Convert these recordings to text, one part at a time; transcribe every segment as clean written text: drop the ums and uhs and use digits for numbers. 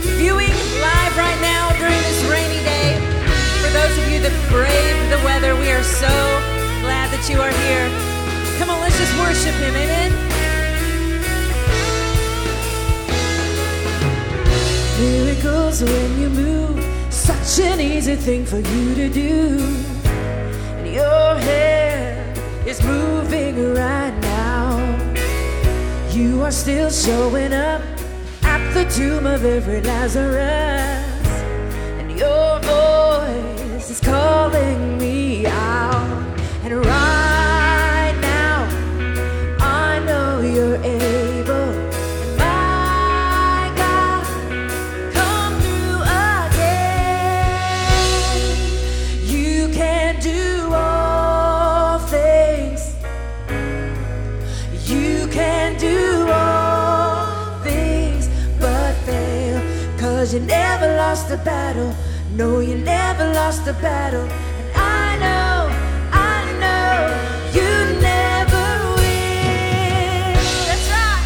viewing live right now during this rainy day. For those of you that brave the weather, we are so glad that you are here. Come on, let's just worship him, amen? Miracles when you move, such an easy thing for you to do. And your hand is moving right now. You are still showing up at the tomb of every Lazarus, and your voice is calling me out. And right now, I know you're able. And my God, come through again. You can do all things. You can do all things but fail. 'Cause you never lost a battle. No, you never lost a battle. And I know you never will. That's right.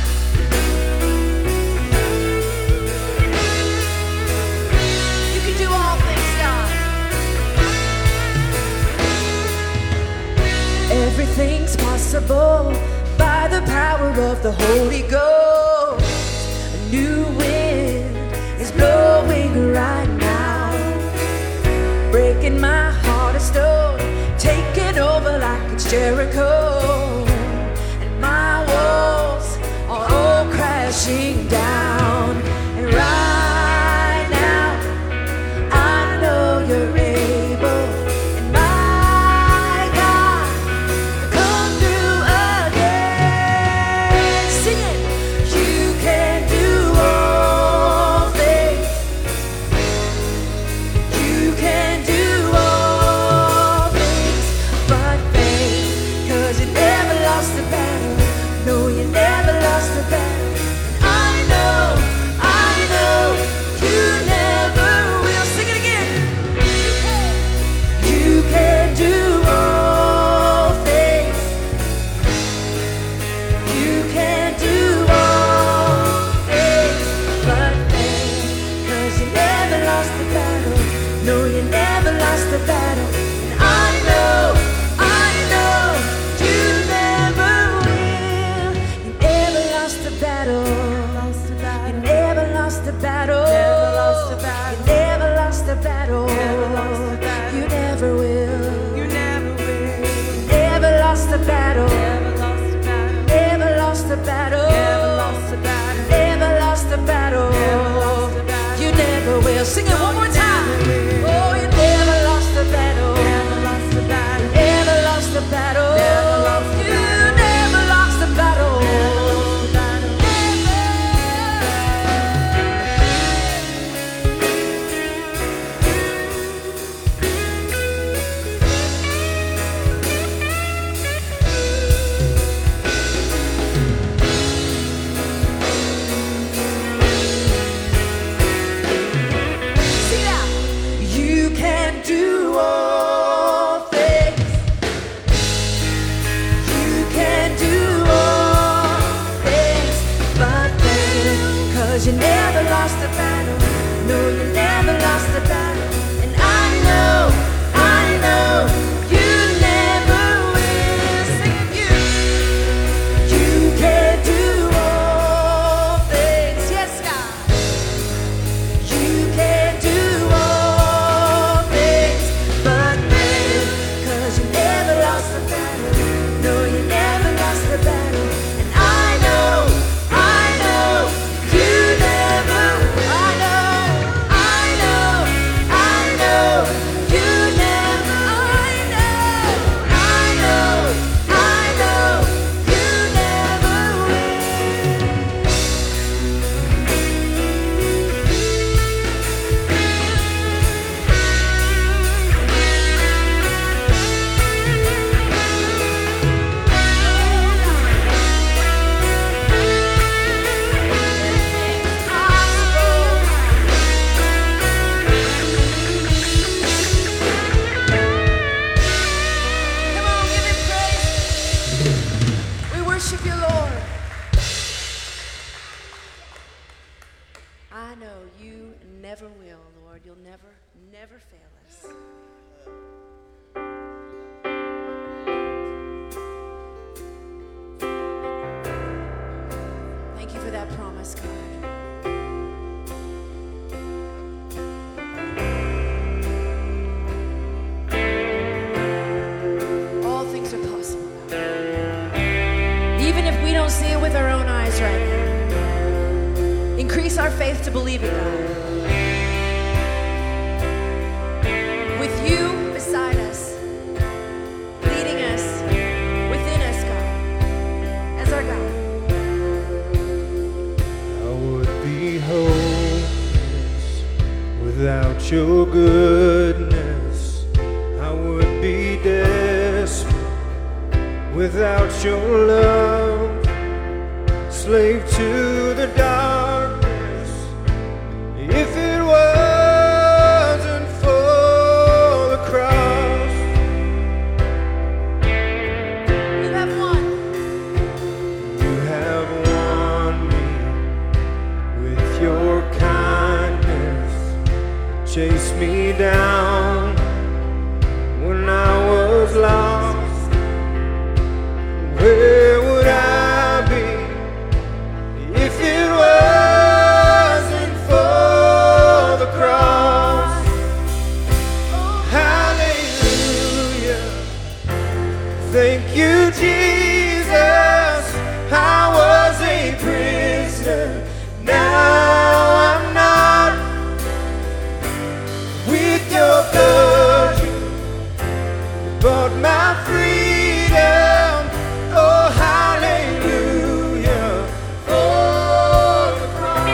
You can do all things, God. Everything's possible by the power of the Holy Ghost. A new wind is blowing right now, breaking my heart of stone, taking over like it's Jericho. And my walls are all crashing down. And right now, I know you're able. And my God, come through again. Sing it. You can do all things. You can do all things but fail. 'Cause you never lost a battle. No, you never lost a battle. And I know you never will. Sing it again. You can do all things. You can do all things but fail. 'Cause you never lost the battle. No, you never lost the battle. And I know you never will. You never lost the battle. You never lost the battle. You never lost the battle. You never will. You never lost the battle. Never lost the battle. Never lost the battle. You never will. Sing it one more time. Oh, you never lost the battle. Never lost the battle. You never lost the battle. Sing it out. You can do all things. You can do all things but fail. 'Cause you never lost the battle. No, you never lost the battle. And I know you never will. Sing it, you can do all things. Yes, God. You can do all things but fail. 'Cause you never lost the battle. No, you never lost the battle. And I know you never will. I never will, Lord. You'll never fail us. Thank you for that promise, God. See it with our own eyes right now. Increase our faith to believe in God. With you beside us, leading us, within us, God, as our God. I would be hopeless without your goodness. I would be desperate without your love. Slave to the darkness, if it wasn't for the cross. You have won. You have won me with your kindness. Chase me down when I was lost. Where would I be? Thank you, Jesus. I was a prisoner, now I'm not. With your blood, you bought my freedom. Oh, hallelujah, oh, the cross.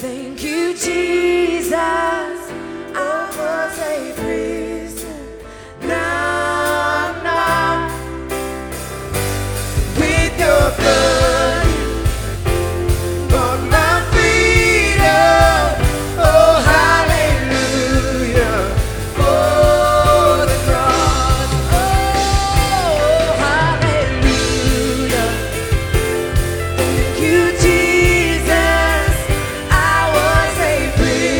Thank you, Jesus. I was a prisoner.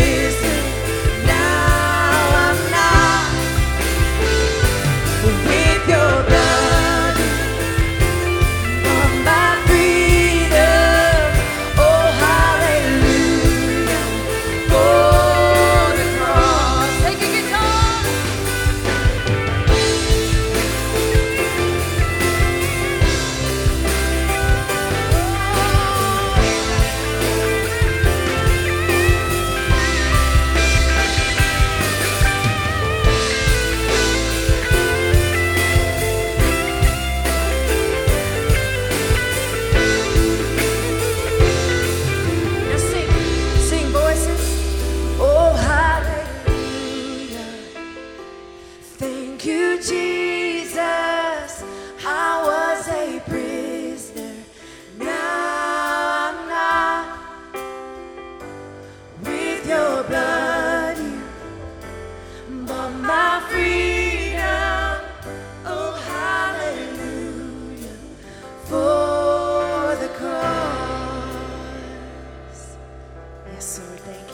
Yes, Lord, thank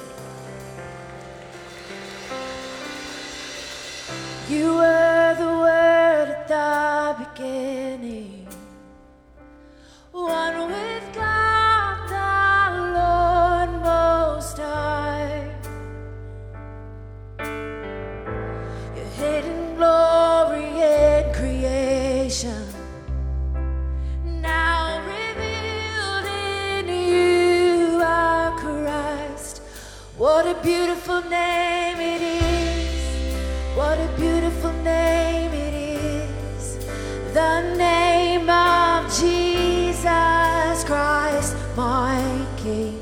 you. You were the Word at the beginning, one with God, the Lord Most High. Your hidden glory in creation, now revealed in you, our Christ. What a beautiful name it is. What a beautiful name it is. The name of Jesus Christ, my King.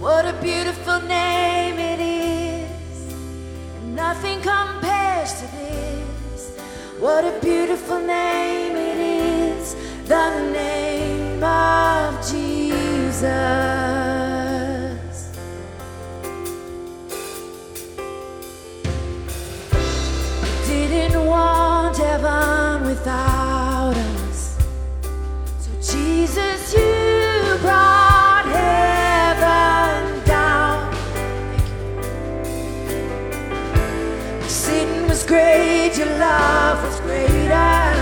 What a beautiful name it is. Nothing compares to this. What a beautiful name it is. The name of Jesus. Didn't want heaven without us, so Jesus, you brought heaven down. Thank you. Sin was great, your love was greater.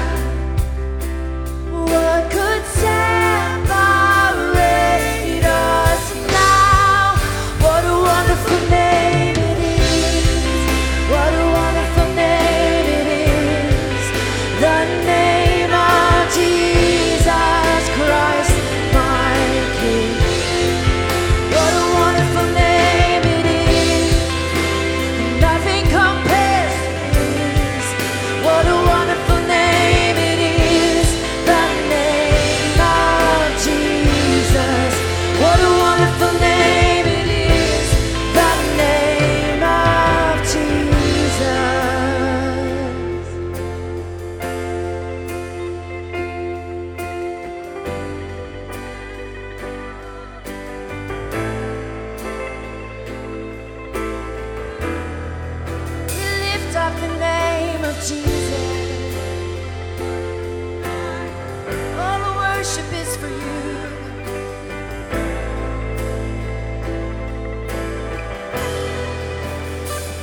What could separate us now? What a wonderful name it is. What a wonderful name it is. The name of Jesus Christ, my King. What a wonderful name it is. Nothing compares to this. What a wonderful name it is. The what a wonderful name it is, the name of Jesus. We lift up the name of Jesus. All the worship is for you.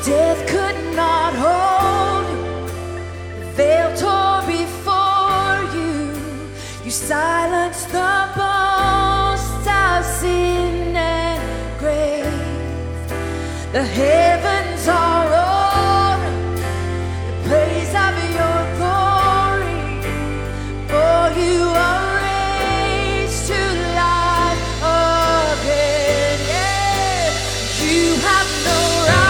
Death could not hold you, the veil tore before you. You silenced the boast of sin and grave. The heavens are open, the praise of your glory. For you are raised to life again. Yeah. You have no right.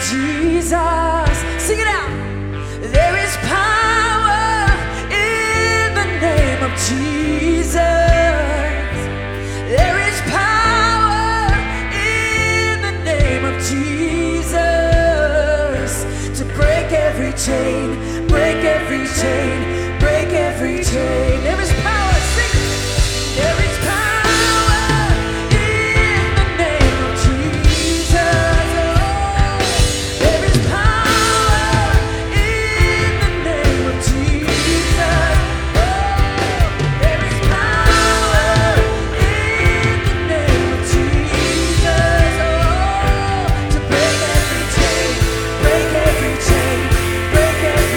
Jesus, sing it out. There is power in the name of Jesus. There is power in the name of Jesus to break every chain, break every chain, break every chain. There is power, sing it. There is power. Break every chain,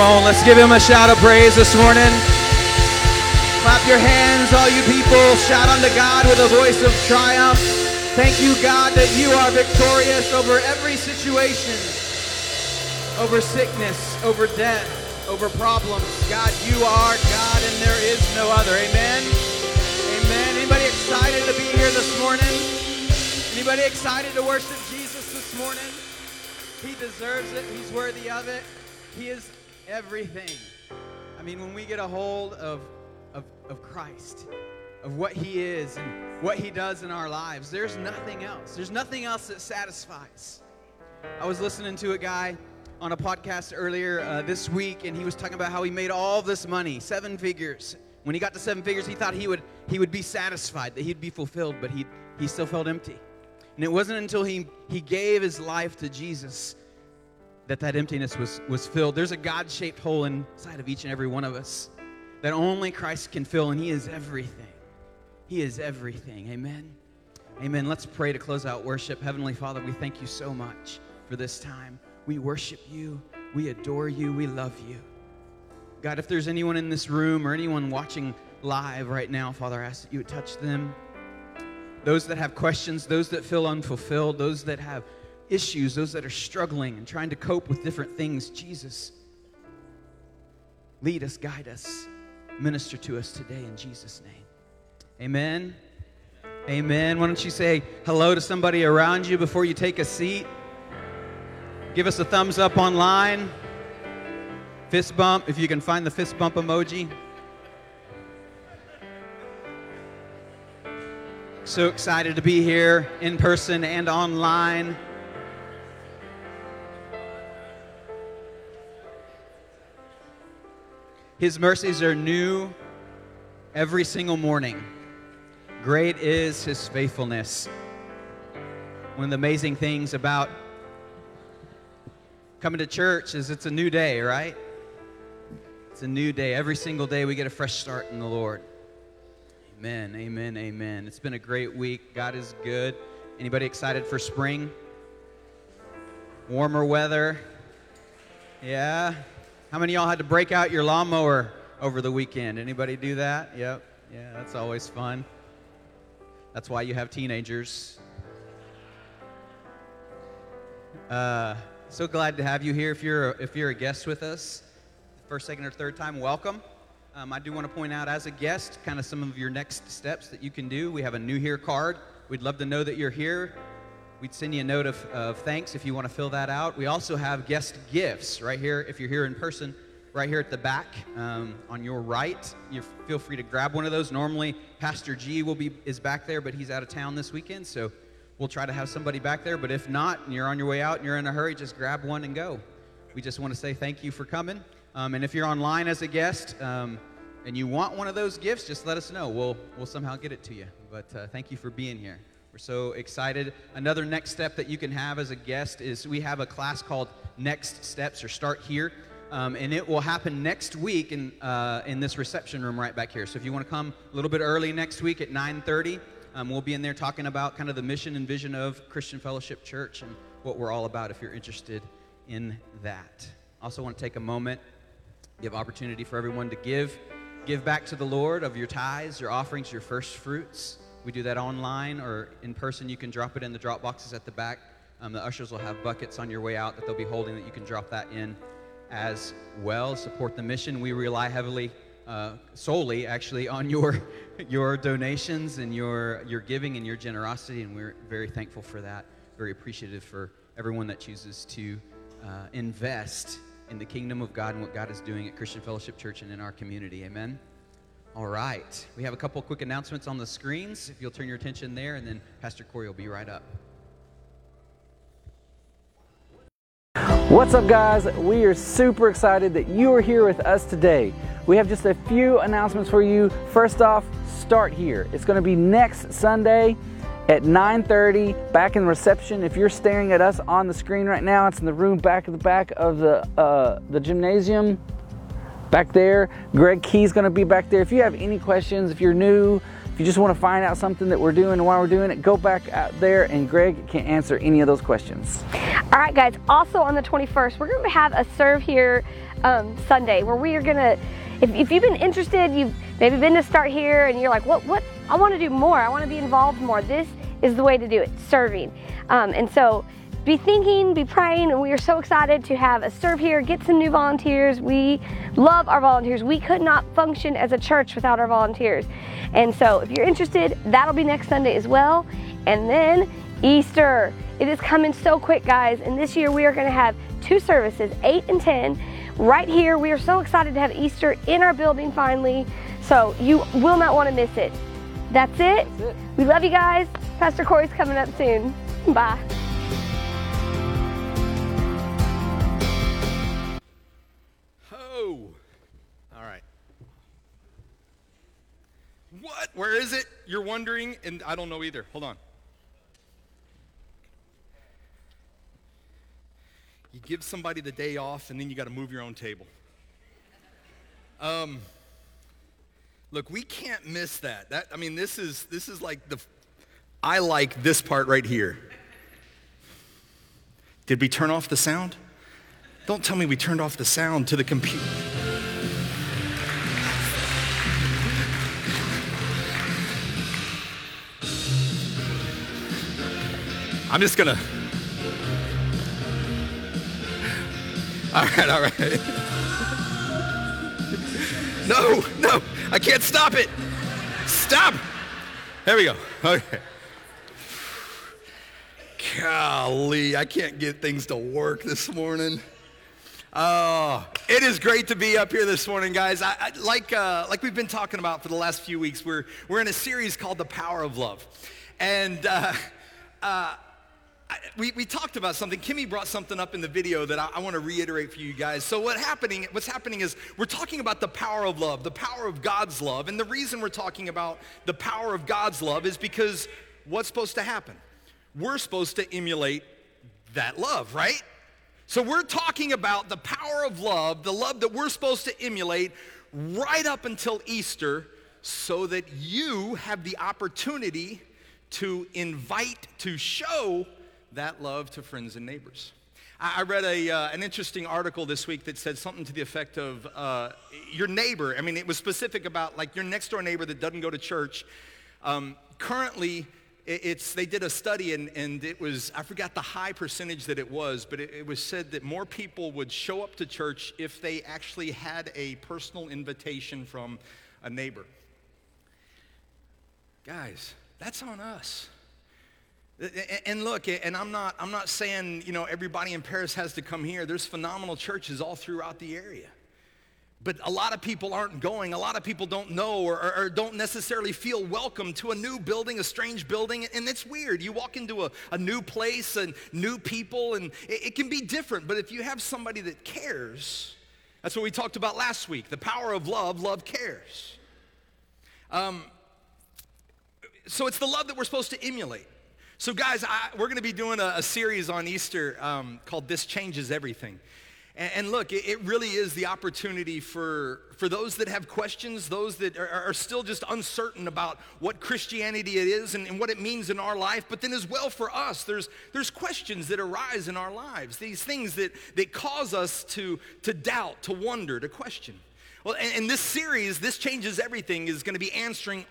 Come on, let's give him a shout of praise this morning. Clap your hands, all you people. Shout unto God with a voice of triumph. Thank you, God, that you are victorious over every situation, over sickness, over death, over problems. God, you are God, and there is no other. Amen? Amen. Anybody excited to be here this morning? Anybody excited to worship Jesus this morning? He deserves it. He's worthy of it. He is everything. I mean, when we get a hold of Christ, of what he is and what he does in our lives, there's nothing else. There's nothing else that satisfies. I was listening to a guy on a podcast earlier this week, and he was talking about how he made all this money, 7 figures. When he got to 7 figures, he thought he would be satisfied, that he'd be fulfilled, but he still felt empty. And it wasn't until he gave his life to Jesus that emptiness was filled. There's a God-shaped hole inside of each and every one of us that only Christ can fill, and he is everything. He is everything. Amen? Amen. Let's pray to close out worship. Heavenly Father, we thank you so much for this time. We worship you. We adore you. We love you. God, if there's anyone in this room or anyone watching live right now, Father, I ask that you would touch them. Those that have questions, those that feel unfulfilled, those that have issues, those that are struggling and trying to cope with different things, Jesus, lead us, guide us, minister to us today in Jesus' name. Amen. Amen. Why don't you say hello to somebody around you before you take a seat? Give us a thumbs up online. Fist bump, if you can find the fist bump emoji. So excited to be here in person and online. His mercies are new every single morning. Great is his faithfulness. One of the amazing things about coming to church is it's a new day, right? It's a new day. Every single day we get a fresh start in the Lord. Amen, amen, amen. It's been a great week. God is good. Anybody excited for spring? Warmer weather? Yeah? How many of y'all had to break out your lawnmower over the weekend? Anybody do that? Yep. Yeah, that's always fun. That's why you have teenagers. So glad to have you here. If you're a guest with us, first, second, or third time, welcome. I do want to point out as a guest kind of some of your next steps that you can do. We have a new here card. We'd love to know that you're here. We'd send you a note of thanks if you want to fill that out. We also have guest gifts right here. If you're here in person, right here at the back on your right, you feel free to grab one of those. Normally, Pastor G is back there, but he's out of town this weekend, so we'll try to have somebody back there. But if not, and you're on your way out and you're in a hurry, just grab one and go. We just want to say thank you for coming. And if you're online as a guest and you want one of those gifts, just let us know. We'll somehow get it to you. But thank you for being here. We're so excited. Another next step that you can have as a guest is we have a class called Next Steps or Start Here. And it will happen next week in this reception room right back here. So if you want to come a little bit early next week at 9:30, we'll be in there talking about kind of the mission and vision of Christian Fellowship Church and what we're all about if you're interested in that. Also want to take a moment, give opportunity for everyone to give back to the Lord of your tithes, your offerings, your first fruits. We do that online or in person. You can drop it in the drop boxes at the back. The ushers will have buckets on your way out that they'll be holding that you can drop that in as well. Support the mission. We rely heavily, solely actually, on your donations and your giving and your generosity, and we're very thankful for that. Very appreciative for everyone that chooses to invest in the kingdom of God and what God is doing at Christian Fellowship Church and in our community. Amen. All right. We have a couple quick announcements on the screens. If you'll turn your attention there, and then Pastor Corey will be right up. What's up, guys? We are super excited that you are here with us today. We have just a few announcements for you. First off, Start Here. It's going to be next Sunday at 9:30 back in reception. If you're staring at us on the screen right now, it's in the room back at the back of the gymnasium back there. Greg Key's going to be back there. If you have any questions, if you're new, if you just want to find out something that we're doing and why we're doing it, go back out there and Greg can answer any of those questions. All right, guys, also on the 21st, we're going to have a serve here Sunday where we are going to, if you've been interested, you've maybe been to Start Here and you're like, what? I want to do more. I want to be involved more. This is the way to do it, serving. And so be thinking, be praying, and we are so excited to have a serve here, get some new volunteers. We love our volunteers. We could not function as a church without our volunteers. And so if you're interested, that'll be next Sunday as well. And then Easter. It is coming so quick, guys, and this year we are going to have two services, 8 and 10, right here. We are so excited to have Easter in our building finally, so you will not want to miss it. That's it. We love you guys. Pastor Corey's coming up soon. Bye. Oh, all right. What? Where is it? You're wondering, and I don't know either. Hold on. You give somebody the day off, and then you got to move your own table. Look, we can't miss that. That, I mean, this is like the, I like this part right here. Did we turn off the sound? Don't tell me we turned off the sound to the computer. I'm just gonna. All right. No, I can't stop it. Stop. There we go. Okay. Golly, I can't get things to work this morning. Oh, it is great to be up here this morning, guys. I like we've been talking about for the last few weeks, we're in a series called The Power of Love. And we talked about something. Kimmy brought something up in the video that I want to reiterate for you guys. So what's happening is we're talking about the power of love, the power of God's love. And the reason we're talking about the power of God's love is because what's supposed to happen? We're supposed to emulate that love, right? So we're talking about the power of love, the love that we're supposed to emulate right up until Easter so that you have the opportunity to invite, to show that love to friends and neighbors. I read an interesting article this week that said something to the effect of your neighbor. I mean, it was specific about like your next door neighbor that doesn't go to church. Currently, they did a study and it was, I forgot the high percentage that it was, but it was said that more people would show up to church if they actually had a personal invitation from a neighbor. Guys, that's on us. And look, and I'm not saying, you know, everybody in Paris has to come here. There's phenomenal churches all throughout the area. But a lot of people aren't going. A lot of people don't know or don't necessarily feel welcome to a new building, a strange building, and it's weird. You walk into a new place and new people, and it can be different. But if you have somebody that cares, that's what we talked about last week, the power of love cares. So it's the love that we're supposed to emulate. So guys, we're going to be doing a series on Easter called This Changes Everything. And look, it really is the opportunity for those that have questions, those that are still just uncertain about what Christianity it is and what it means in our life, but then as well for us, there's questions that arise in our lives, these things that cause us to doubt, to wonder, to question. Well, and this series, This Changes Everything, is going to be answering,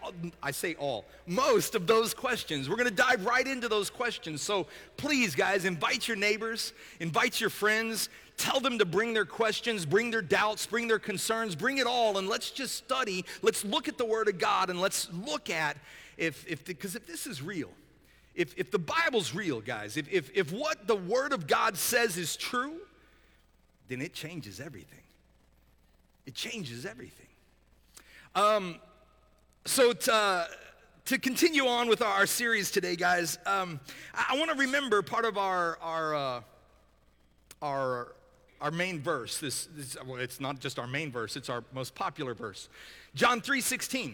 most of those questions. We're going to dive right into those questions. So please, guys, invite your neighbors, invite your friends, tell them to bring their questions, bring their doubts, bring their concerns, bring it all, and let's just study. Let's look at the Word of God, and let's look at, if this is real, if the Bible's real, guys, if what the Word of God says is true, then it changes everything. It changes everything. So to continue on with our series today, guys, I want to remember part of our main verse. Well, it's not just our main verse; it's our most popular verse, John 3:16.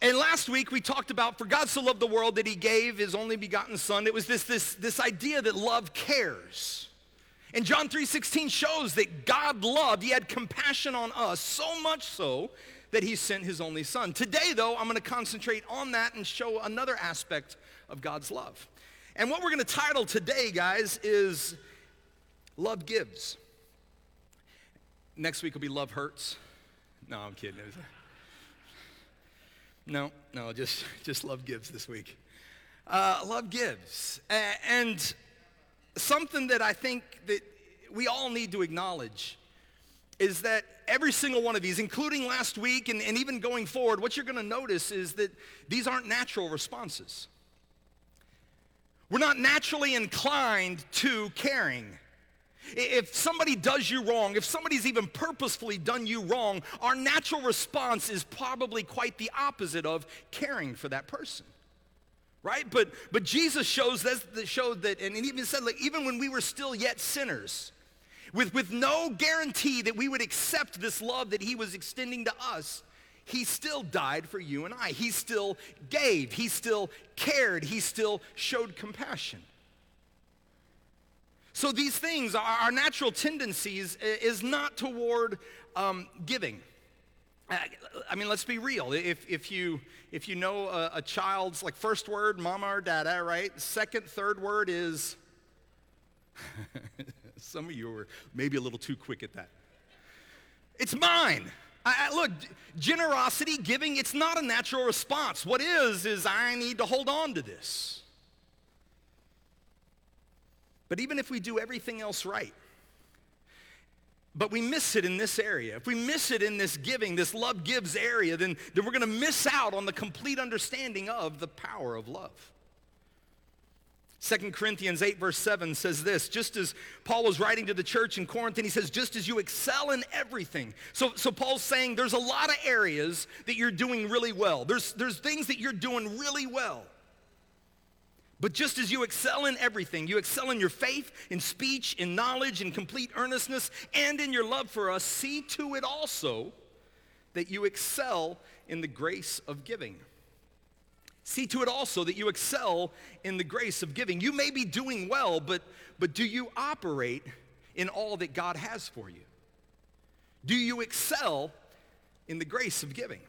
And last week we talked about, for God so loved the world that He gave His only begotten Son. It was this idea that love cares. And John 3:16 shows that God loved, He had compassion on us, so much so that He sent His only Son. Today, though, I'm going to concentrate on that and show another aspect of God's love. And what we're going to title today, guys, is Love Gives. Next week will be Love Hurts. No, I'm kidding. No, just Love Gives this week. Love Gives. And something that I think that we all need to acknowledge is that every single one of these, including last week and even going forward, what you're going to notice is that these aren't natural responses. We're not naturally inclined to caring. If somebody does you wrong, if somebody's even purposefully done you wrong, our natural response is probably quite the opposite of caring for that person. Right? But Jesus showed that, and even said, like, even when we were still yet sinners, with no guarantee that we would accept this love that he was extending to us, he still died for you and I. He still gave. He still cared. He still showed compassion. So these things, our natural tendencies, is not toward giving. I mean, let's be real. If you know a child's, like, first word, mama or dada, right? Second, third word is... Some of you were maybe a little too quick at that. It's mine. Look, generosity, giving, it's not a natural response. What is I need to hold on to this. But even if we do everything else right, but we miss it in this area, if we miss it in this giving, this love gives area, then we're going to miss out on the complete understanding of the power of love. 2 Corinthians 8, verse 7 says this, just as Paul was writing to the church in Corinth, and he says, just as you excel in everything. So Paul's saying there's a lot of areas that you're doing really well. There's things that you're doing really well. But just as you excel in everything, you excel in your faith, in speech, in knowledge, in complete earnestness, and in your love for us, see to it also that you excel in the grace of giving. See to it also that you excel in the grace of giving. You may be doing well, but do you operate in all that God has for you? Do you excel in the grace of giving?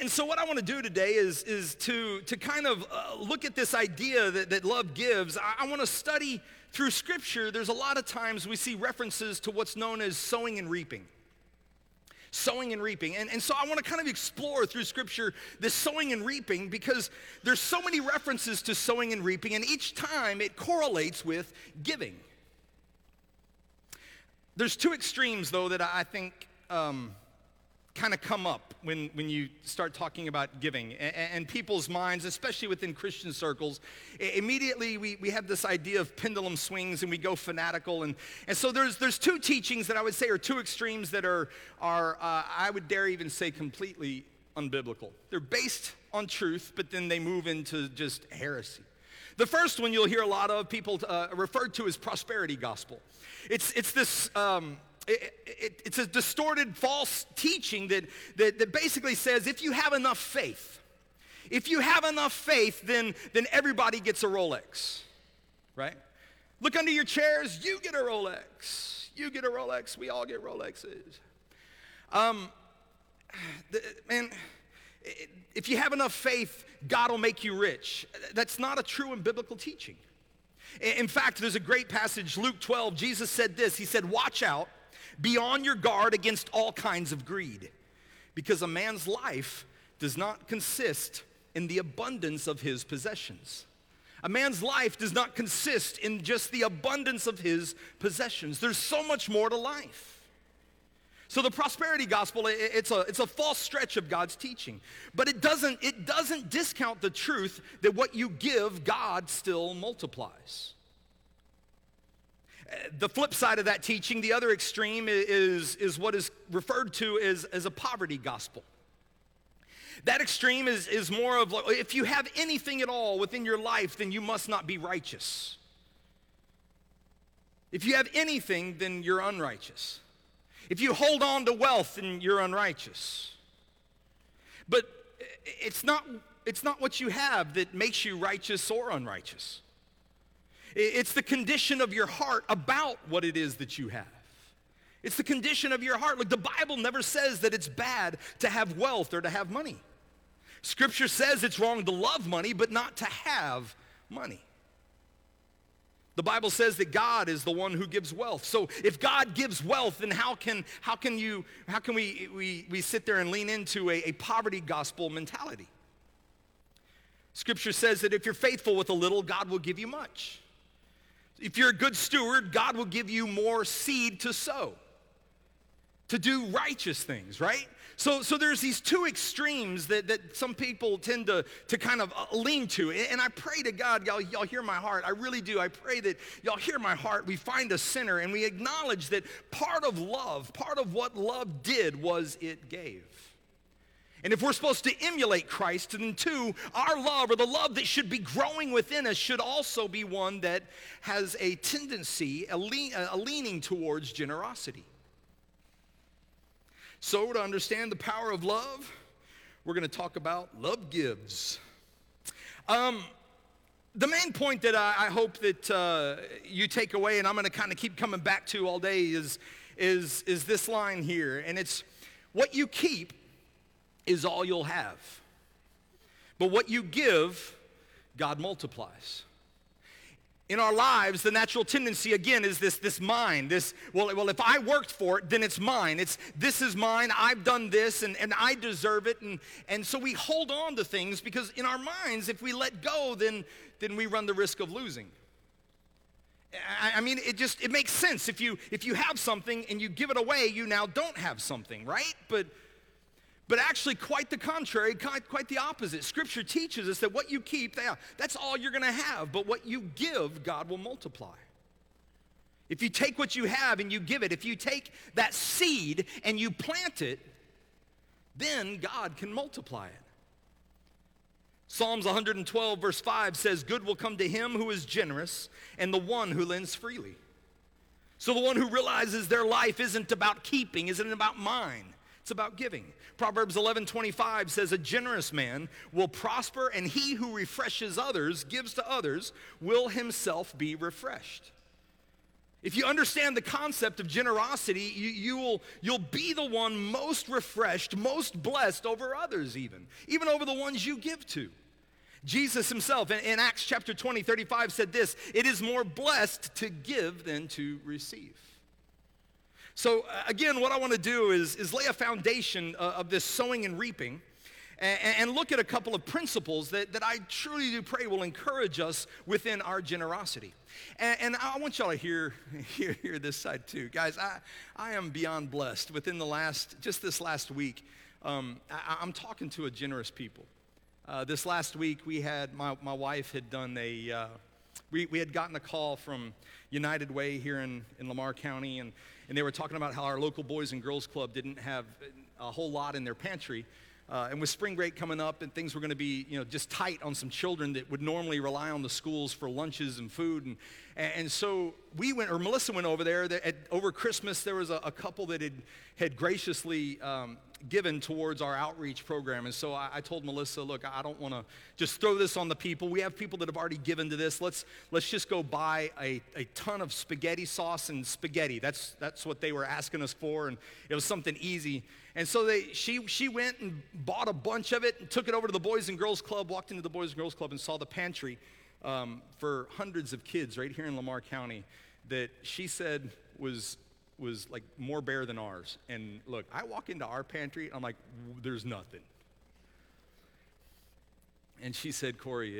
And so what I want to do today is to kind of look at this idea that love gives. I want to study through Scripture. There's a lot of times we see references to what's known as sowing and reaping. Sowing and reaping. And so I want to kind of explore through Scripture this sowing and reaping, because there's so many references to sowing and reaping, and each time it correlates with giving. There's two extremes, though, that I think kind of come up when you start talking about giving. And people's minds, especially within Christian circles, immediately we have this idea of pendulum swings and we go fanatical. And so there's two teachings that I would say are two extremes that are I would dare even say completely unbiblical. They're based on truth, but then they move into just heresy. The first one you'll hear a lot of people referred to as prosperity gospel. It's this... It's a distorted, false teaching that basically says if you have enough faith, then everybody gets a Rolex, right? Look under your chairs, you get a Rolex. You get a Rolex, we all get Rolexes. If you have enough faith, God will make you rich. That's not a true and biblical teaching. In fact, there's a great passage, Luke 12, Jesus said this. He said, watch out. Be on your guard against all kinds of greed, because a man's life does not consist in the abundance of his possessions. A man's life does not consist in just the abundance of his possessions. There's so much more to life. So the prosperity gospel, it's a false stretch of God's teaching, but it doesn't discount the truth that what you give, God still multiplies. The flip side of that teaching, the other extreme, is what is referred to as a poverty gospel. That extreme is more of, like, if you have anything at all within your life, then you must not be righteous. If you have anything, then you're unrighteous. If you hold on to wealth, then you're unrighteous. But it's not what you have that makes you righteous or unrighteous. It's the condition of your heart about what it is that you have. It's the condition of your heart. Look, the Bible never says that it's bad to have wealth or to have money. Scripture says it's wrong to love money, but not to have money. The Bible says that God is the one who gives wealth. So if God gives wealth, then how can we sit there and lean into a poverty gospel mentality? Scripture says that if you're faithful with a little, God will give you much. If you're a good steward, God will give you more seed to sow, to do righteous things, right? So there's these two extremes that some people tend to kind of lean to. And I pray to God, y'all hear my heart. I really do. I pray that y'all hear my heart. We find a sinner and we acknowledge that part of love, part of what love did was it gave. And if we're supposed to emulate Christ, then too, our love, or the love that should be growing within us, should also be one that has a tendency, a leaning towards generosity. So to understand the power of love, we're going to talk about love gives. The main point that I hope that you take away, and I'm going to kind of keep coming back to all day, is this line here. And it's, what you keep is all you'll have. But what you give, God multiplies. In our lives, the natural tendency, again, is this mine. Well, if I worked for it, then it's mine. This is mine, I've done this, and I deserve it. And so we hold on to things because in our minds, if we let go, then we run the risk of losing. I mean, it makes sense. If you have something and you give it away, you now don't have something, right? But actually, quite the contrary, quite the opposite. Scripture teaches us that what you keep, that's all you're going to have. But what you give, God will multiply. If you take what you have and you give it, if you take that seed and you plant it, then God can multiply it. Psalms 112, verse 5 says, "Good will come to him who is generous and the one who lends freely." So the one who realizes their life isn't about keeping, isn't about mine. It's about giving. Proverbs 11:25 says, "A generous man will prosper, and he who refreshes others, gives to others, will himself be refreshed." If you understand the concept of generosity, you'll be the one most refreshed, most blessed over others even over the ones you give to. Jesus himself in Acts chapter 20:35 said this, "It is more blessed to give than to receive." So again, what I want to do is lay a foundation of this sowing and reaping and look at a couple of principles that I truly do pray will encourage us within our generosity. And I want y'all to hear this side too. Guys, I am beyond blessed. Within this last week, I'm talking to a generous people. This last week, we had, my wife had done a, we had gotten a call from United Way here in Lamar County, and they were talking about how our local Boys and Girls Club didn't have a whole lot in their pantry. And with spring break coming up and things were going to be, just tight on some children that would normally rely on the schools for lunches and food. And so we went, or Melissa went over there. Over Christmas, there was a couple that had graciously given towards our outreach program. And so I told Melissa, look, I don't want to just throw this on the people. We have people that have already given to this. Let's just go buy a ton of spaghetti sauce and spaghetti. That's what they were asking us for, and it was something easy. And so she went and bought a bunch of it and took it over to the Boys and Girls Club, walked into the Boys and Girls Club and saw the pantry for hundreds of kids right here in Lamar County that she said was like more bare than ours. And look, I walk into our pantry, I'm like, there's nothing. And she said, Corey,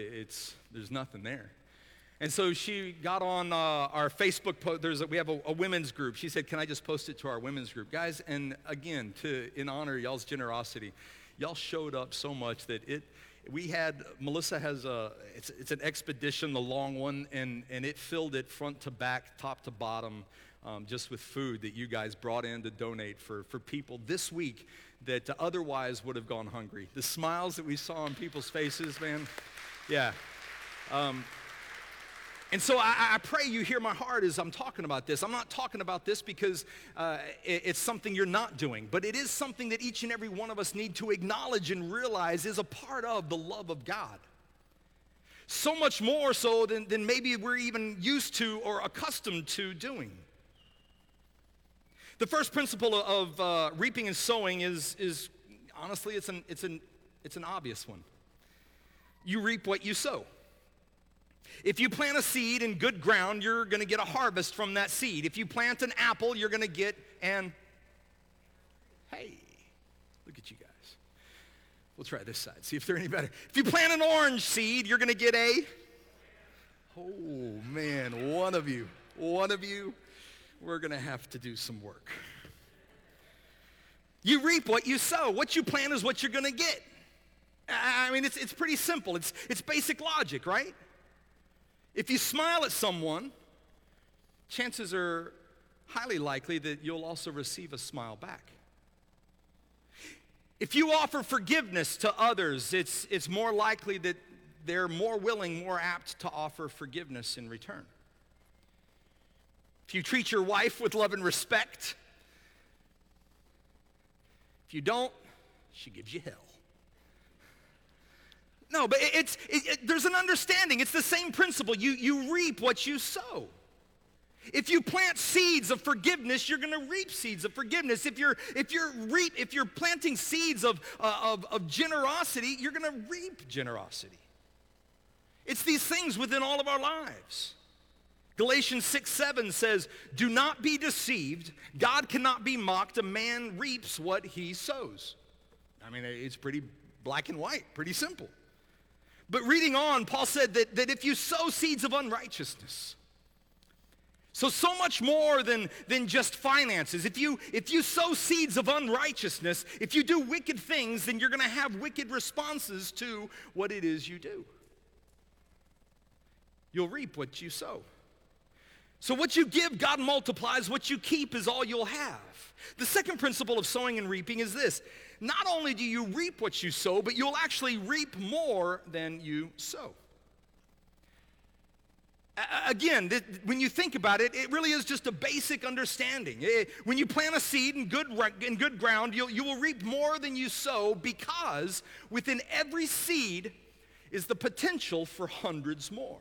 there's nothing there. And so she got on our Facebook post. We have a women's group. She said, can I just post it to our women's group? Guys, and again, in honor of y'all's generosity, y'all showed up so much that Melissa has it's an expedition, the long one, and it filled it front to back, top to bottom, just with food that you guys brought in to donate for people this week that otherwise would have gone hungry. The smiles that we saw on people's faces, man, yeah. And so I pray you hear my heart as I'm talking about this. I'm not talking about this because it's something you're not doing, but it is something that each and every one of us need to acknowledge and realize is a part of the love of God. So much more so than maybe we're even used to or accustomed to doing. The first principle of reaping and sowing is honestly, it's an obvious one. You reap what you sow. If you plant a seed in good ground, you're going to get a harvest from that seed. If you plant an apple, you're going to get an... Hey, look at you guys. We'll try this side, see if they're any better. If you plant an orange seed, you're going to get a... Oh, man, one of you, we're going to have to do some work. You reap what you sow. What you plant is what you're going to get. I mean, it's pretty simple. It's basic logic, right? If you smile at someone, chances are highly likely that you'll also receive a smile back. If you offer forgiveness to others, it's more likely that they're more willing, more apt to offer forgiveness in return. If you treat your wife with love and respect, if you don't, she gives you hell. No, but there's an understanding. It's the same principle. You reap what you sow. If you plant seeds of forgiveness, you're going to reap seeds of forgiveness. If you're planting seeds of generosity, you're going to reap generosity. It's these things within all of our lives. Galatians 6:7 says, "Do not be deceived. God cannot be mocked. A man reaps what he sows." I mean, it's pretty black and white, pretty simple. But reading on, Paul said that if you sow seeds of unrighteousness, so much more than just finances. If you sow seeds of unrighteousness, if you do wicked things, then you're going to have wicked responses to what it is you do. You'll reap what you sow. So what you give, God multiplies. What you keep is all you'll have. The second principle of sowing and reaping is this. Not only do you reap what you sow, but you'll actually reap more than you sow. Again, when you think about it, it really is just a basic understanding. When you plant a seed in good ground, you will reap more than you sow, because within every seed is the potential for hundreds more.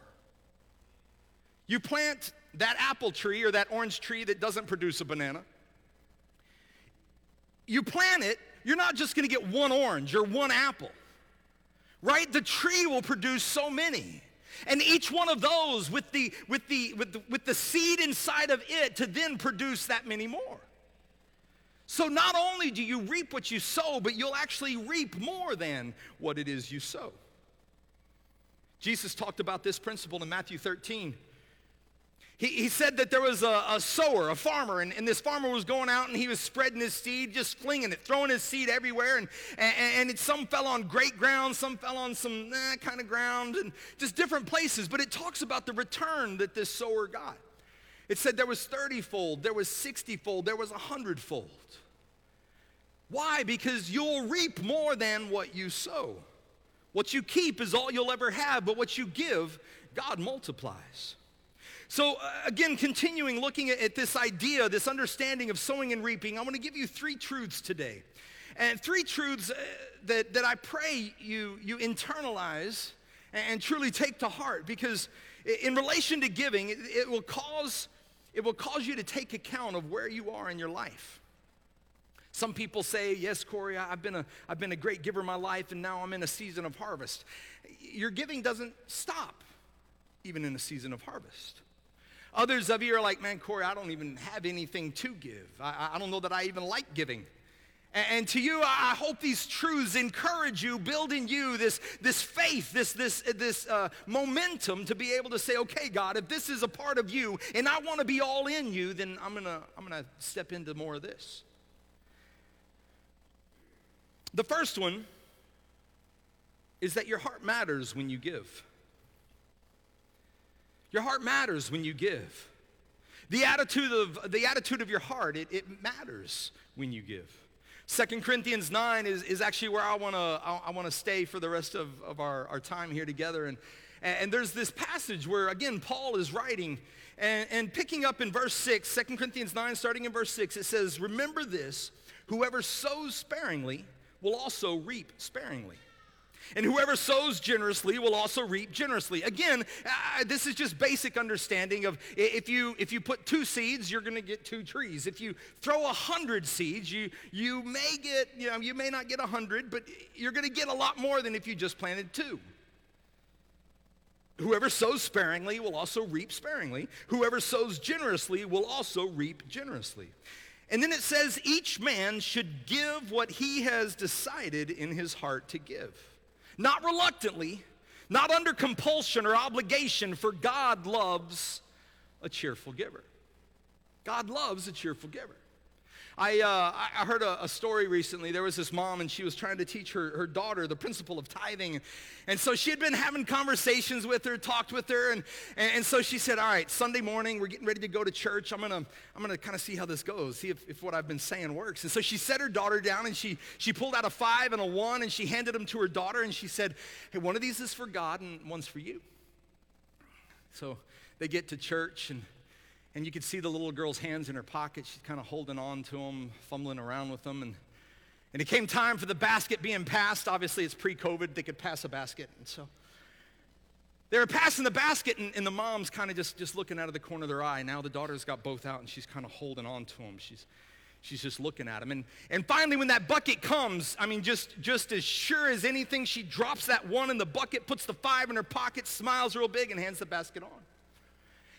You plant that apple tree or that orange tree that doesn't produce a banana. You plant it, you're not just going to get one orange or one apple, right? The tree will produce so many. And each one of those with the seed inside of it to then produce that many more. So not only do you reap what you sow, but you'll actually reap more than what it is you sow. Jesus talked about this principle in Matthew 13. He said that there was a sower, a farmer, and this farmer was going out and he was spreading his seed, just flinging it, throwing his seed everywhere, and some fell on great ground, some fell on some kind of ground, and just different places. But it talks about the return that this sower got. It said there was 30-fold, there was 60-fold, there was 100-fold. Why? Because you'll reap more than what you sow. What you keep is all you'll ever have, but what you give, God multiplies. So again, continuing looking at this idea, this understanding of sowing and reaping, I want to give you three truths today. And three truths that I pray you internalize and truly take to heart, because in relation to giving, it will cause you to take account of where you are in your life. Some people say, "Yes, Corey, I've been a great giver my life, and now I'm in a season of harvest." Your giving doesn't stop even in a season of harvest. Others of you are like, "Man, Corey, I don't even have anything to give. I don't know that I even like giving." And to you, I hope these truths encourage you, build in you this faith, this momentum to be able to say, "Okay, God, if this is a part of you and I want to be all in you, then I'm gonna step into more of this." The first one is that your heart matters when you give. Your heart matters when you give. The attitude of your heart, it matters when you give. 2 Corinthians 9 is actually where I want to stay for the rest of our time here together. And there's this passage where, again, Paul is writing. And picking up in verse 6, 2 Corinthians 9, starting in verse 6, it says, "Remember this, whoever sows sparingly will also reap sparingly. And whoever sows generously will also reap generously." Again, this is just basic understanding of if you put 2 seeds, you're going to get 2 trees. If you throw 100 seeds, you may get, you may not get 100, but you're going to get a lot more than if you just planted 2. Whoever sows sparingly will also reap sparingly. Whoever sows generously will also reap generously. And then it says each man should give what he has decided in his heart to give. Not reluctantly, not under compulsion or obligation, for God loves a cheerful giver. God loves a cheerful giver. I heard a story recently. There was this mom, and she was trying to teach her daughter the principle of tithing. And so she had been having conversations with her, talked with her, and so she said, all right, Sunday morning, we're getting ready to go to church. I'm gonna kind of see how this goes, see if what I've been saying works. And so she set her daughter down, and she pulled out a 5 and a 1, and she handed them to her daughter, and she said, hey, one of these is for God, and one's for you. So they get to church, and you could see the little girl's hands in her pocket. She's kind of holding on to them, fumbling around with them. And it came time for the basket being passed. Obviously, it's pre-COVID. They could pass a basket. And so they were passing the basket, and the mom's kind of just looking out of the corner of their eye. Now the daughter's got both out, and she's kind of holding on to them. She's just looking at them. And finally, when that bucket comes, I mean, just as sure as anything, she drops that 1 in the bucket, puts the 5 in her pocket, smiles real big, and hands the basket on.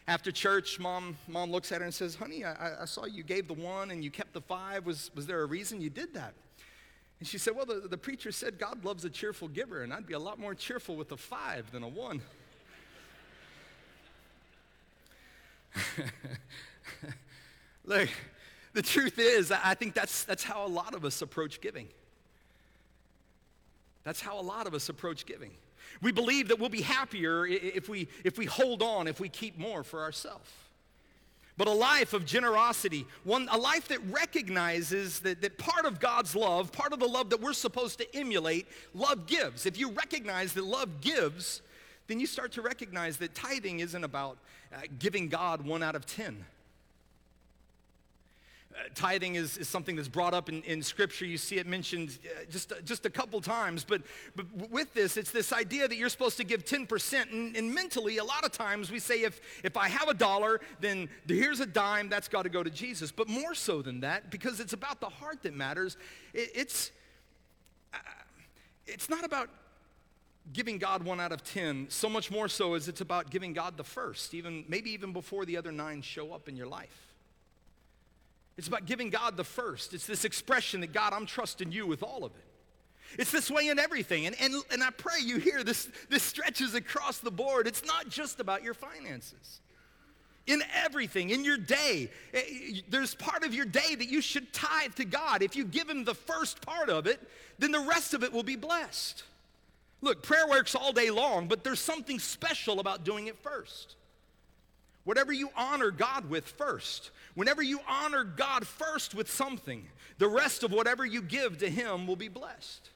After church, mom looks at her and says, honey, I saw you gave the 1 and you kept the 5. Was there a reason you did that? And she said, well, the preacher said God loves a cheerful giver, and I'd be a lot more cheerful with a 5 than a 1. Look, the truth is, I think that's how a lot of us approach giving. That's how a lot of us approach giving. We believe that we'll be happier if we hold on, if we keep more for ourselves. But a life of generosity, a life that recognizes that part of God's love, part of the love that we're supposed to emulate, love gives. If you recognize that love gives, then you start to recognize that tithing isn't about giving God 1 out of 10. Tithing is something that's brought up in Scripture. You see it mentioned just a couple times. But with this, it's this idea that you're supposed to give 10%. And mentally, a lot of times we say, if I have $1, then here's a dime. That's got to go to Jesus. But more so than that, because it's about the heart that matters, it's not about giving God 1 out of 10. So much more so as it's about giving God the first, maybe even before the other 9 show up in your life. It's about giving God the first. It's this expression that, God, I'm trusting you with all of it. It's this way in everything. And I pray you hear this stretches across the board. It's not just about your finances. In everything, in your day, there's part of your day that you should tithe to God. If you give him the first part of it, then the rest of it will be blessed. Look, prayer works all day long, but there's something special about doing it first. Whatever you honor God with first, whenever you honor God first with something, the rest of whatever you give to him will be blessed.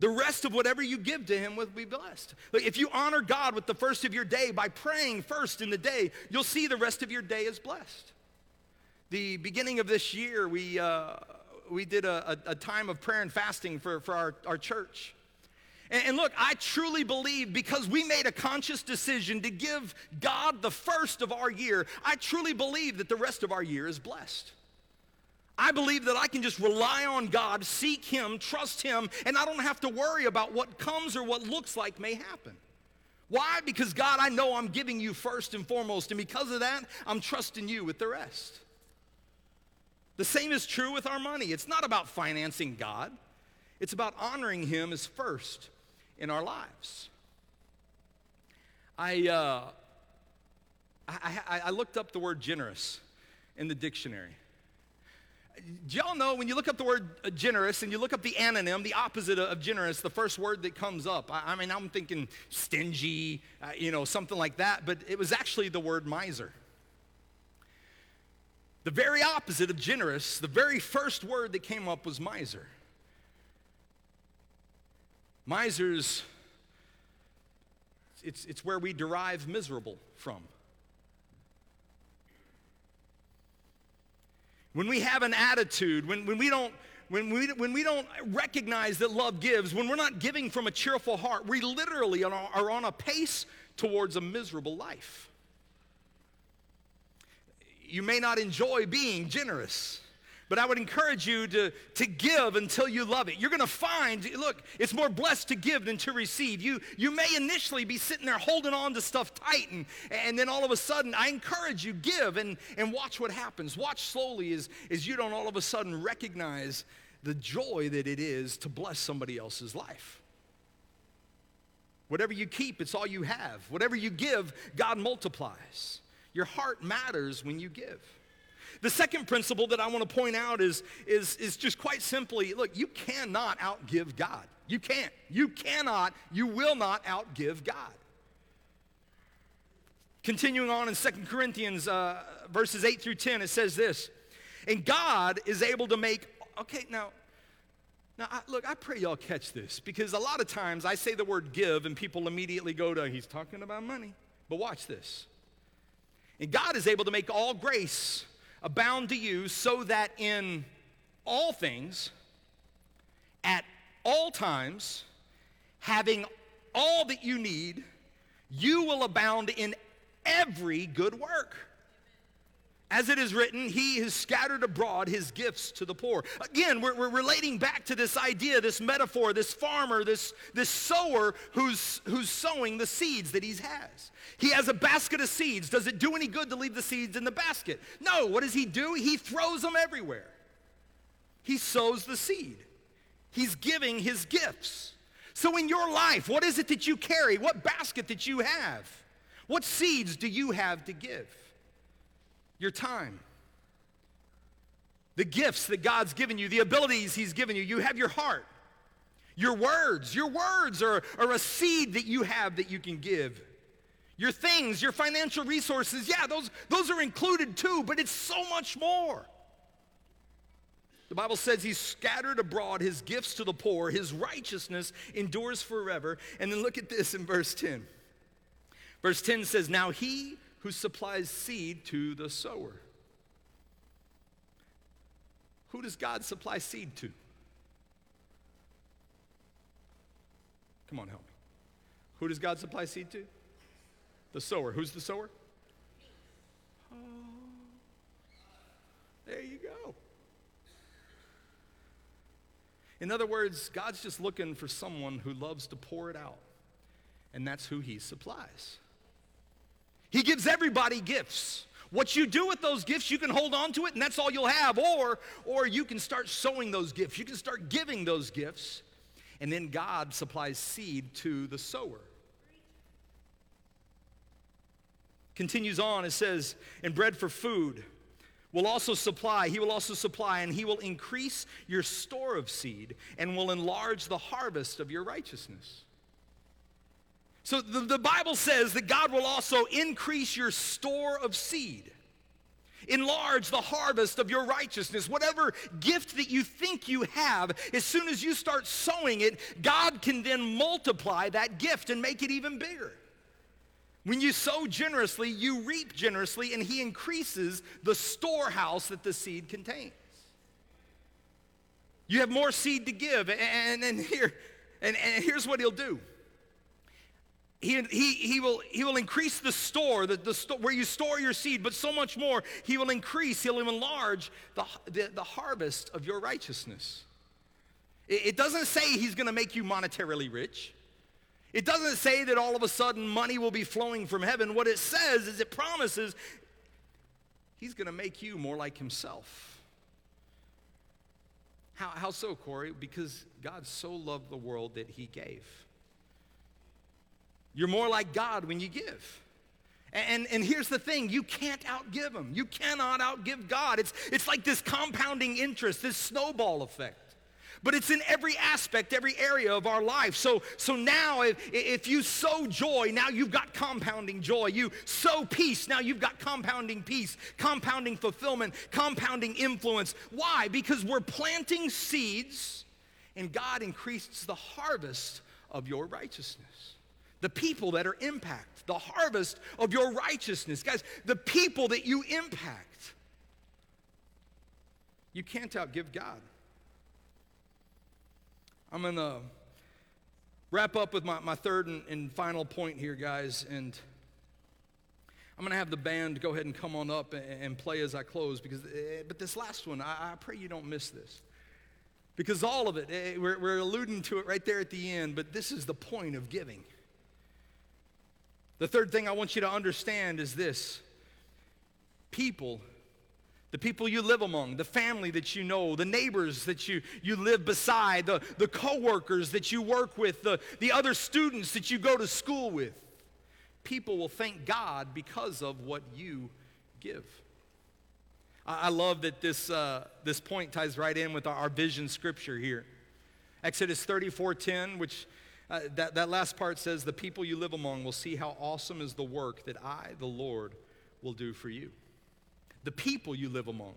The rest of whatever you give to him will be blessed. If you honor God with the first of your day by praying first in the day, you'll see the rest of your day is blessed. The beginning of this year, we did a time of prayer and fasting for our church. And look, I truly believe, because we made a conscious decision to give God the first of our year, I truly believe that the rest of our year is blessed. I believe that I can just rely on God, seek him, trust him, and I don't have to worry about what comes or what looks like may happen. Why? Because, God, I know I'm giving you first and foremost, and because of that, I'm trusting you with the rest. The same is true with our money. It's not about financing God. It's about honoring him as first in our lives. I looked up the word generous in the dictionary. Do y'all know when you look up the word generous and you look up the antonym, the opposite of generous, the first word that comes up? I mean, I'm thinking stingy, something like that, but it was actually the word miser. The very opposite of generous, the very first word that came up was miser. Misers, it's where we derive miserable from. When we have an attitude, when we don't recognize that love gives, when we're not giving from a cheerful heart, we literally are on a pace towards a miserable life. You may not enjoy being generous, But I would encourage you to give until you love it. You're going to find, look, it's more blessed to give than to receive. You may initially be sitting there holding on to stuff tight, and then all of a sudden, I encourage you, give and watch what happens. Watch slowly as you don't all of a sudden recognize the joy that it is to bless somebody else's life. Whatever you keep, it's all you have. Whatever you give, God multiplies. Your heart matters when you give. The second principle that I want to point out is just quite simply, look, you cannot outgive God. You can't. You cannot. You will not outgive God. Continuing on in 2 Corinthians verses 8 through 10, it says this, and God is able to make, okay, now, I pray y'all catch this, because a lot of times I say the word give and people immediately go to, he's talking about money. But watch this. And God is able to make all grace abound to you, so that in all things, at all times, having all that you need, you will abound in every good work. As it is written, he has scattered abroad his gifts to the poor. Again, we're relating back to this idea, this metaphor, this farmer, this sower who's sowing the seeds that he has. He has a basket of seeds. Does it do any good to leave the seeds in the basket? No. What does he do? He throws them everywhere. He sows the seed. He's giving his gifts. So in your life, what is it that you carry? What basket that you have? What seeds do you have to give? Your time, the gifts that God's given you, the abilities he's given you. You have your heart, your words. Your words are a seed that you have that you can give. Your things, your financial resources, yeah, those are included too, but it's so much more. The Bible says he's scattered abroad his gifts to the poor. His righteousness endures forever. And then look at this in verse 10. Verse 10 says, now he who supplies seed to the sower. Who does God supply seed to? Come on, help me. Who does God supply seed to? The sower. Who's the sower? Oh, there you go. In other words, God's just looking for someone who loves to pour it out, and that's who he supplies. He gives everybody gifts. What you do with those gifts, you can hold on to it, and that's all you'll have. Or you can start sowing those gifts. You can start giving those gifts. And then God supplies seed to the sower. Continues on, it says, and bread for food will also supply. He will also supply, and he will increase your store of seed and will enlarge the harvest of your righteousness. So the Bible says that God will also increase your store of seed, enlarge the harvest of your righteousness. Whatever gift that you think you have, as soon as you start sowing it, God can then multiply that gift and make it even bigger. When you sow generously, you reap generously, and he increases the storehouse that the seed contains. You have more seed to give, and here's what he'll do. He will increase the store, the store where you store your seed, but so much more. He will increase, he'll enlarge the harvest of your righteousness. It doesn't say he's going to make you monetarily rich. It doesn't say that all of a sudden money will be flowing from heaven. What it says is it promises he's going to make you more like himself. How so, Corey? Because God so loved the world that he gave. You're more like God when you give. And here's the thing, you can't outgive him. You cannot outgive God. It's like this compounding interest, this snowball effect. But it's in every aspect, every area of our life. So now if you sow joy, now you've got compounding joy. You sow peace, now you've got compounding peace, compounding fulfillment, compounding influence. Why? Because we're planting seeds, and God increases the harvest of your righteousness. The people that are impacted, the harvest of your righteousness. Guys, the people that you impact, you can't outgive God. I'm going to wrap up with my third and final point here, guys. And I'm going to have the band go ahead and come on up and play as I close. But this last one, I pray you don't miss this. Because all of it, we're alluding to it right there at the end, but this is the point of giving. The third thing I want you to understand is this. People, the people you live among, the family that you know, the neighbors that you live beside, the co-workers that you work with, the other students that you go to school with, people will thank God because of what you give. I love that this point ties right in with our vision scripture here. Exodus 34:10, which that last part says, the people you live among will see how awesome is the work that I, the Lord, will do for you. The people you live among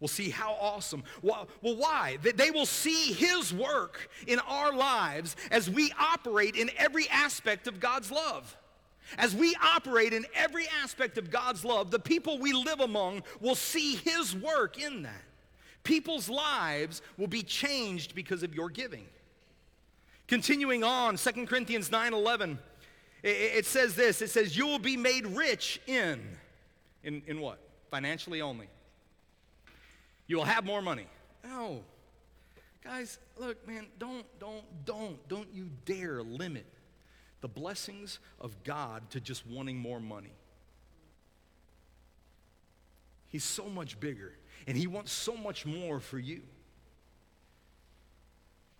will see how awesome. Well, why? They will see His work in our lives as we operate in every aspect of God's love. As we operate in every aspect of God's love, the people we live among will see His work in that. People's lives will be changed because of your giving. Continuing on, 2 Corinthians 9:11, it says this. It says, you will be made rich in what? Financially only. You will have more money. No. Guys, look, man, don't you dare limit the blessings of God to just wanting more money. He's so much bigger, and He wants so much more for you.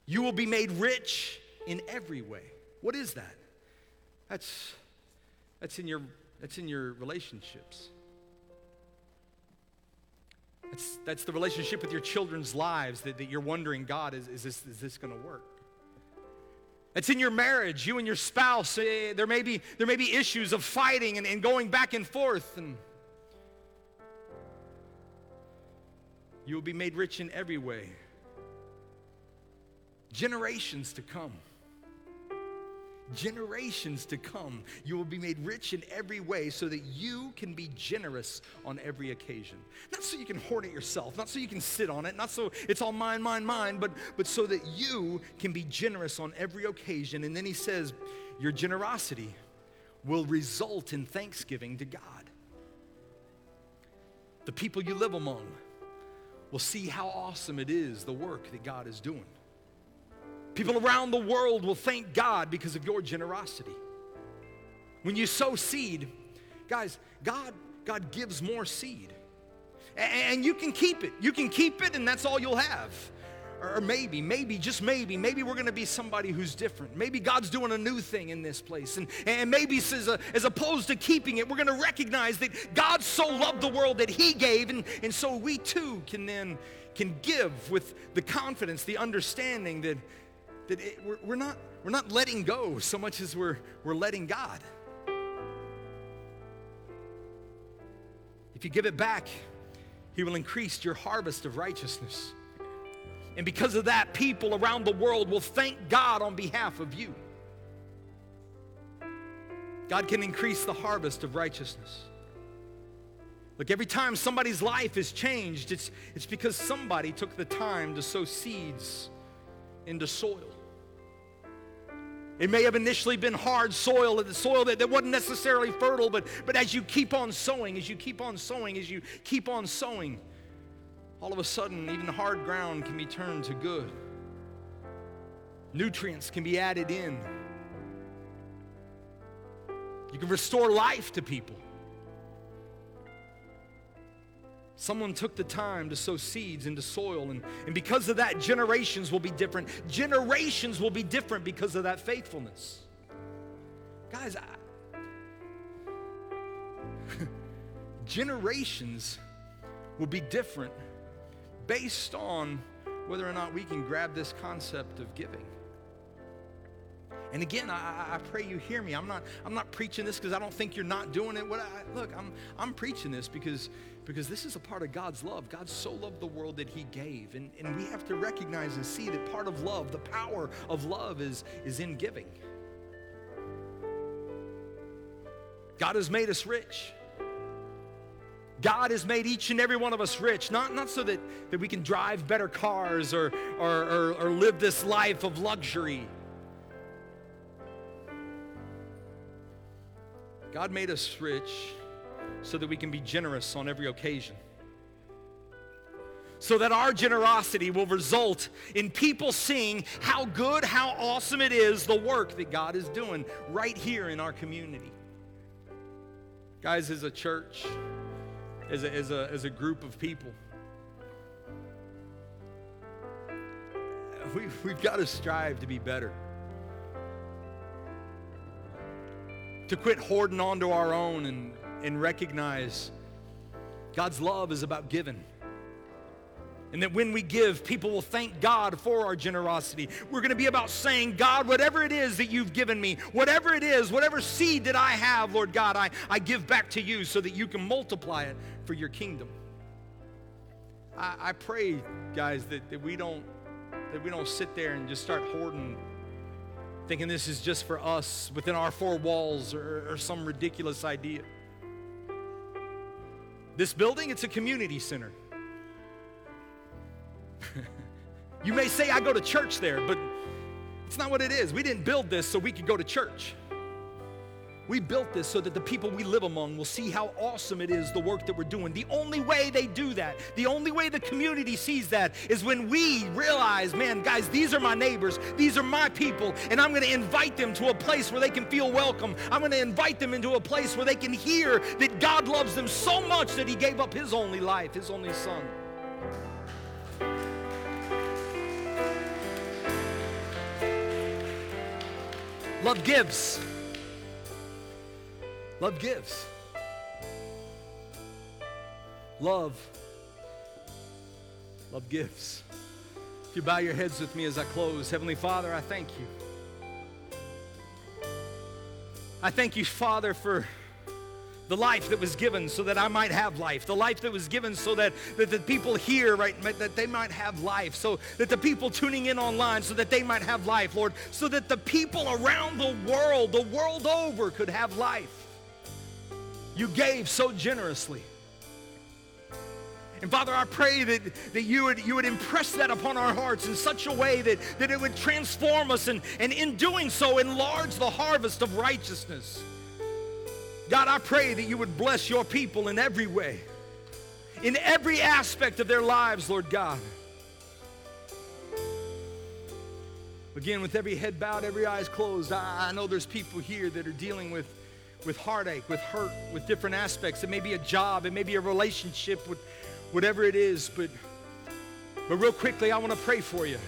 You will be made rich in every way. What is that? That's in your relationships. That's the relationship with your children's lives that you're wondering, God, is this going to work? It's in your marriage, you and your spouse. There may be issues of fighting and going back and forth. And you will be made rich in every way. Generations to come. You will be made rich in every way so that you can be generous on every occasion. Not so you can hoard it yourself, not so you can sit on it, not so it's all mine, but so that you can be generous on every occasion. And then he says, your generosity will result in thanksgiving to God. The people you live among will see how awesome it is, the work that God is doing. People around the world will thank God because of your generosity. When you sow seed, guys, God gives more seed. And you can keep it. You can keep it, and that's all you'll have. Or maybe we're going to be somebody who's different. Maybe God's doing a new thing in this place. And maybe as opposed to keeping it, we're going to recognize that God so loved the world that He gave, and so we too can give with the confidence, the understanding that we're not letting go so much as we're letting God. If you give it back, He will increase your harvest of righteousness. And because of that, people around the world will thank God on behalf of you. God can increase the harvest of righteousness. Look, every time somebody's life is changed, it's because somebody took the time to sow seeds into soil. It may have initially been hard soil, the soil that wasn't necessarily fertile, but as you keep on sowing, all of a sudden, even hard ground can be turned to good. Nutrients can be added in. You can restore life to people. Someone took the time to sow seeds into soil, and because of that, generations will be different. Generations will be different because of that faithfulness. Guys, generations will be different based on whether or not we can grab this concept of giving. And again, I pray you hear me. I'm not preaching this because I don't think you're not doing it. I'm preaching this because this is a part of God's love. God so loved the world that He gave. And we have to recognize and see that part of love, the power of love is in giving. God has made us rich. God has made each and every one of us rich, not so that we can drive better cars or live this life of luxury. God made us rich so that we can be generous on every occasion. So that our generosity will result in people seeing how good, how awesome it is, the work that God is doing right here in our community. Guys, as a church, as a group of people, we've got to strive to be better. To quit hoarding onto our own and recognize God's love is about giving. And that when we give, people will thank God for our generosity. We're going to be about saying, God, whatever it is that you've given me, whatever it is, whatever seed that I have, Lord God, I give back to you so that you can multiply it for your kingdom. I pray, guys, that we don't sit there and just start hoarding, thinking this is just for us within our four walls or some ridiculous idea. This building, it's a community center. You may say, I go to church there, but it's not what it is. We didn't build this so we could go to church. We built this so that the people we live among will see how awesome it is, the work that we're doing. The only way they do that, the only way the community sees that, is when we realize, man, guys, these are my neighbors, these are my people, and I'm going to invite them to a place where they can feel welcome. I'm going to invite them into a place where they can hear that God loves them so much that he gave up his only life, his only son. Love gives. Love gives. Love gives. If you bow your heads with me as I close, Heavenly Father, I thank you. I thank you, Father, for the life that was given so that I might have life. The life that was given so that the people here, right, that they might have life. So that the people tuning in online, so that they might have life, Lord. So that the people around the world over, could have life. You gave so generously. And Father, I pray that you would impress that upon our hearts in such a way that it would transform us and in doing so enlarge the harvest of righteousness. God, I pray that you would bless your people in every way, in every aspect of their lives, Lord God. Again, with every head bowed, every eye closed, I know there's people here that are dealing with heartache, with hurt, with different aspects. It may be a job, it may be a relationship, with whatever it is, but real quickly, I want to pray for you.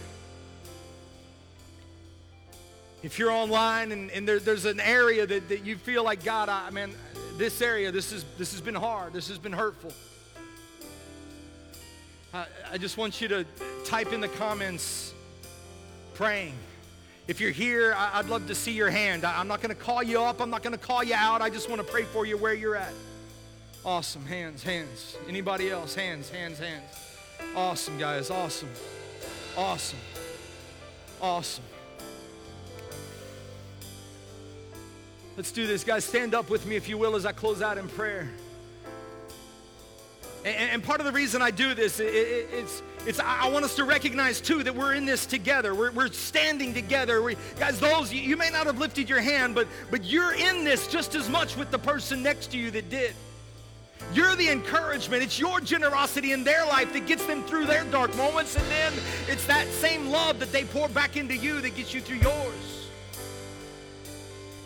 If you're online and there's an area that you feel like, God, man, this area, this has been hard. This has been hurtful. I just want you to type in the comments, praying. If you're here, I'd love to see your hand. I'm not going to call you up. I'm not going to call you out. I just want to pray for you where you're at. Awesome. Hands. Anybody else? Hands. Awesome, guys. Awesome. Let's do this, guys. Stand up with me, if you will, as I close out in prayer. And part of the reason I do this, it's I want us to recognize, too, that we're in this together. We're standing together. Guys, those, you may not have lifted your hand, but you're in this just as much with the person next to you that did. You're the encouragement. It's your generosity in their life that gets them through their dark moments, and then it's that same love that they pour back into you that gets you through yours.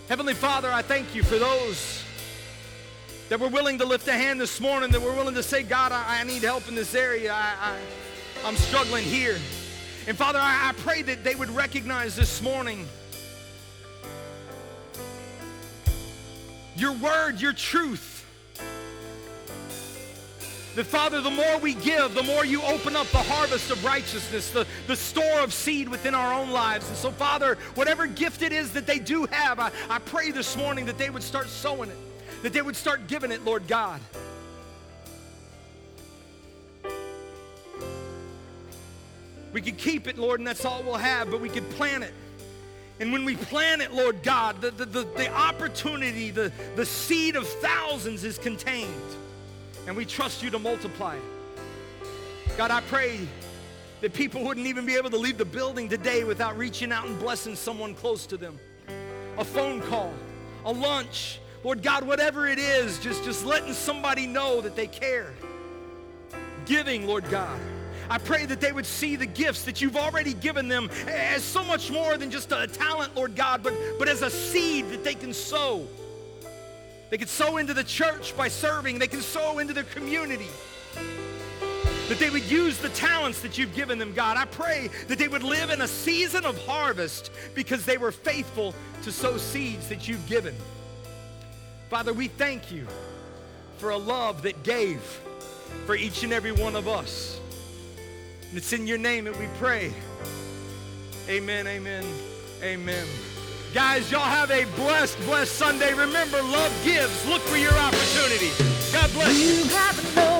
Heavenly Father, I thank you for those that were willing to lift a hand this morning, that were willing to say, God, I need help in this area. I'm struggling here. And Father, I pray that they would recognize this morning your word, your truth. That, Father, the more we give, the more you open up the harvest of righteousness, the store of seed within our own lives. And so, Father, whatever gift it is that they do have, I pray this morning that they would start sowing it, that they would start giving it, Lord God. We could keep it, Lord, and that's all we'll have, but we could plant it. And when we plant it, Lord God, the opportunity, the seed of thousands is contained. And we trust you to multiply it. God, I pray that people wouldn't even be able to leave the building today without reaching out and blessing someone close to them. A phone call, a lunch, Lord God, whatever it is, just letting somebody know that they care. Giving, Lord God. I pray that they would see the gifts that you've already given them as so much more than just a talent, Lord God, but as a seed that they can sow. They can sow into the church by serving. They can sow into their community. That they would use the talents that you've given them, God. I pray that they would live in a season of harvest because they were faithful to sow seeds that you've given. Father, we thank you for a love that gave for each and every one of us. And it's in your name that we pray. Amen, amen, amen. Guys, y'all have a blessed, blessed Sunday. Remember, love gives. Look for your opportunity. God bless you.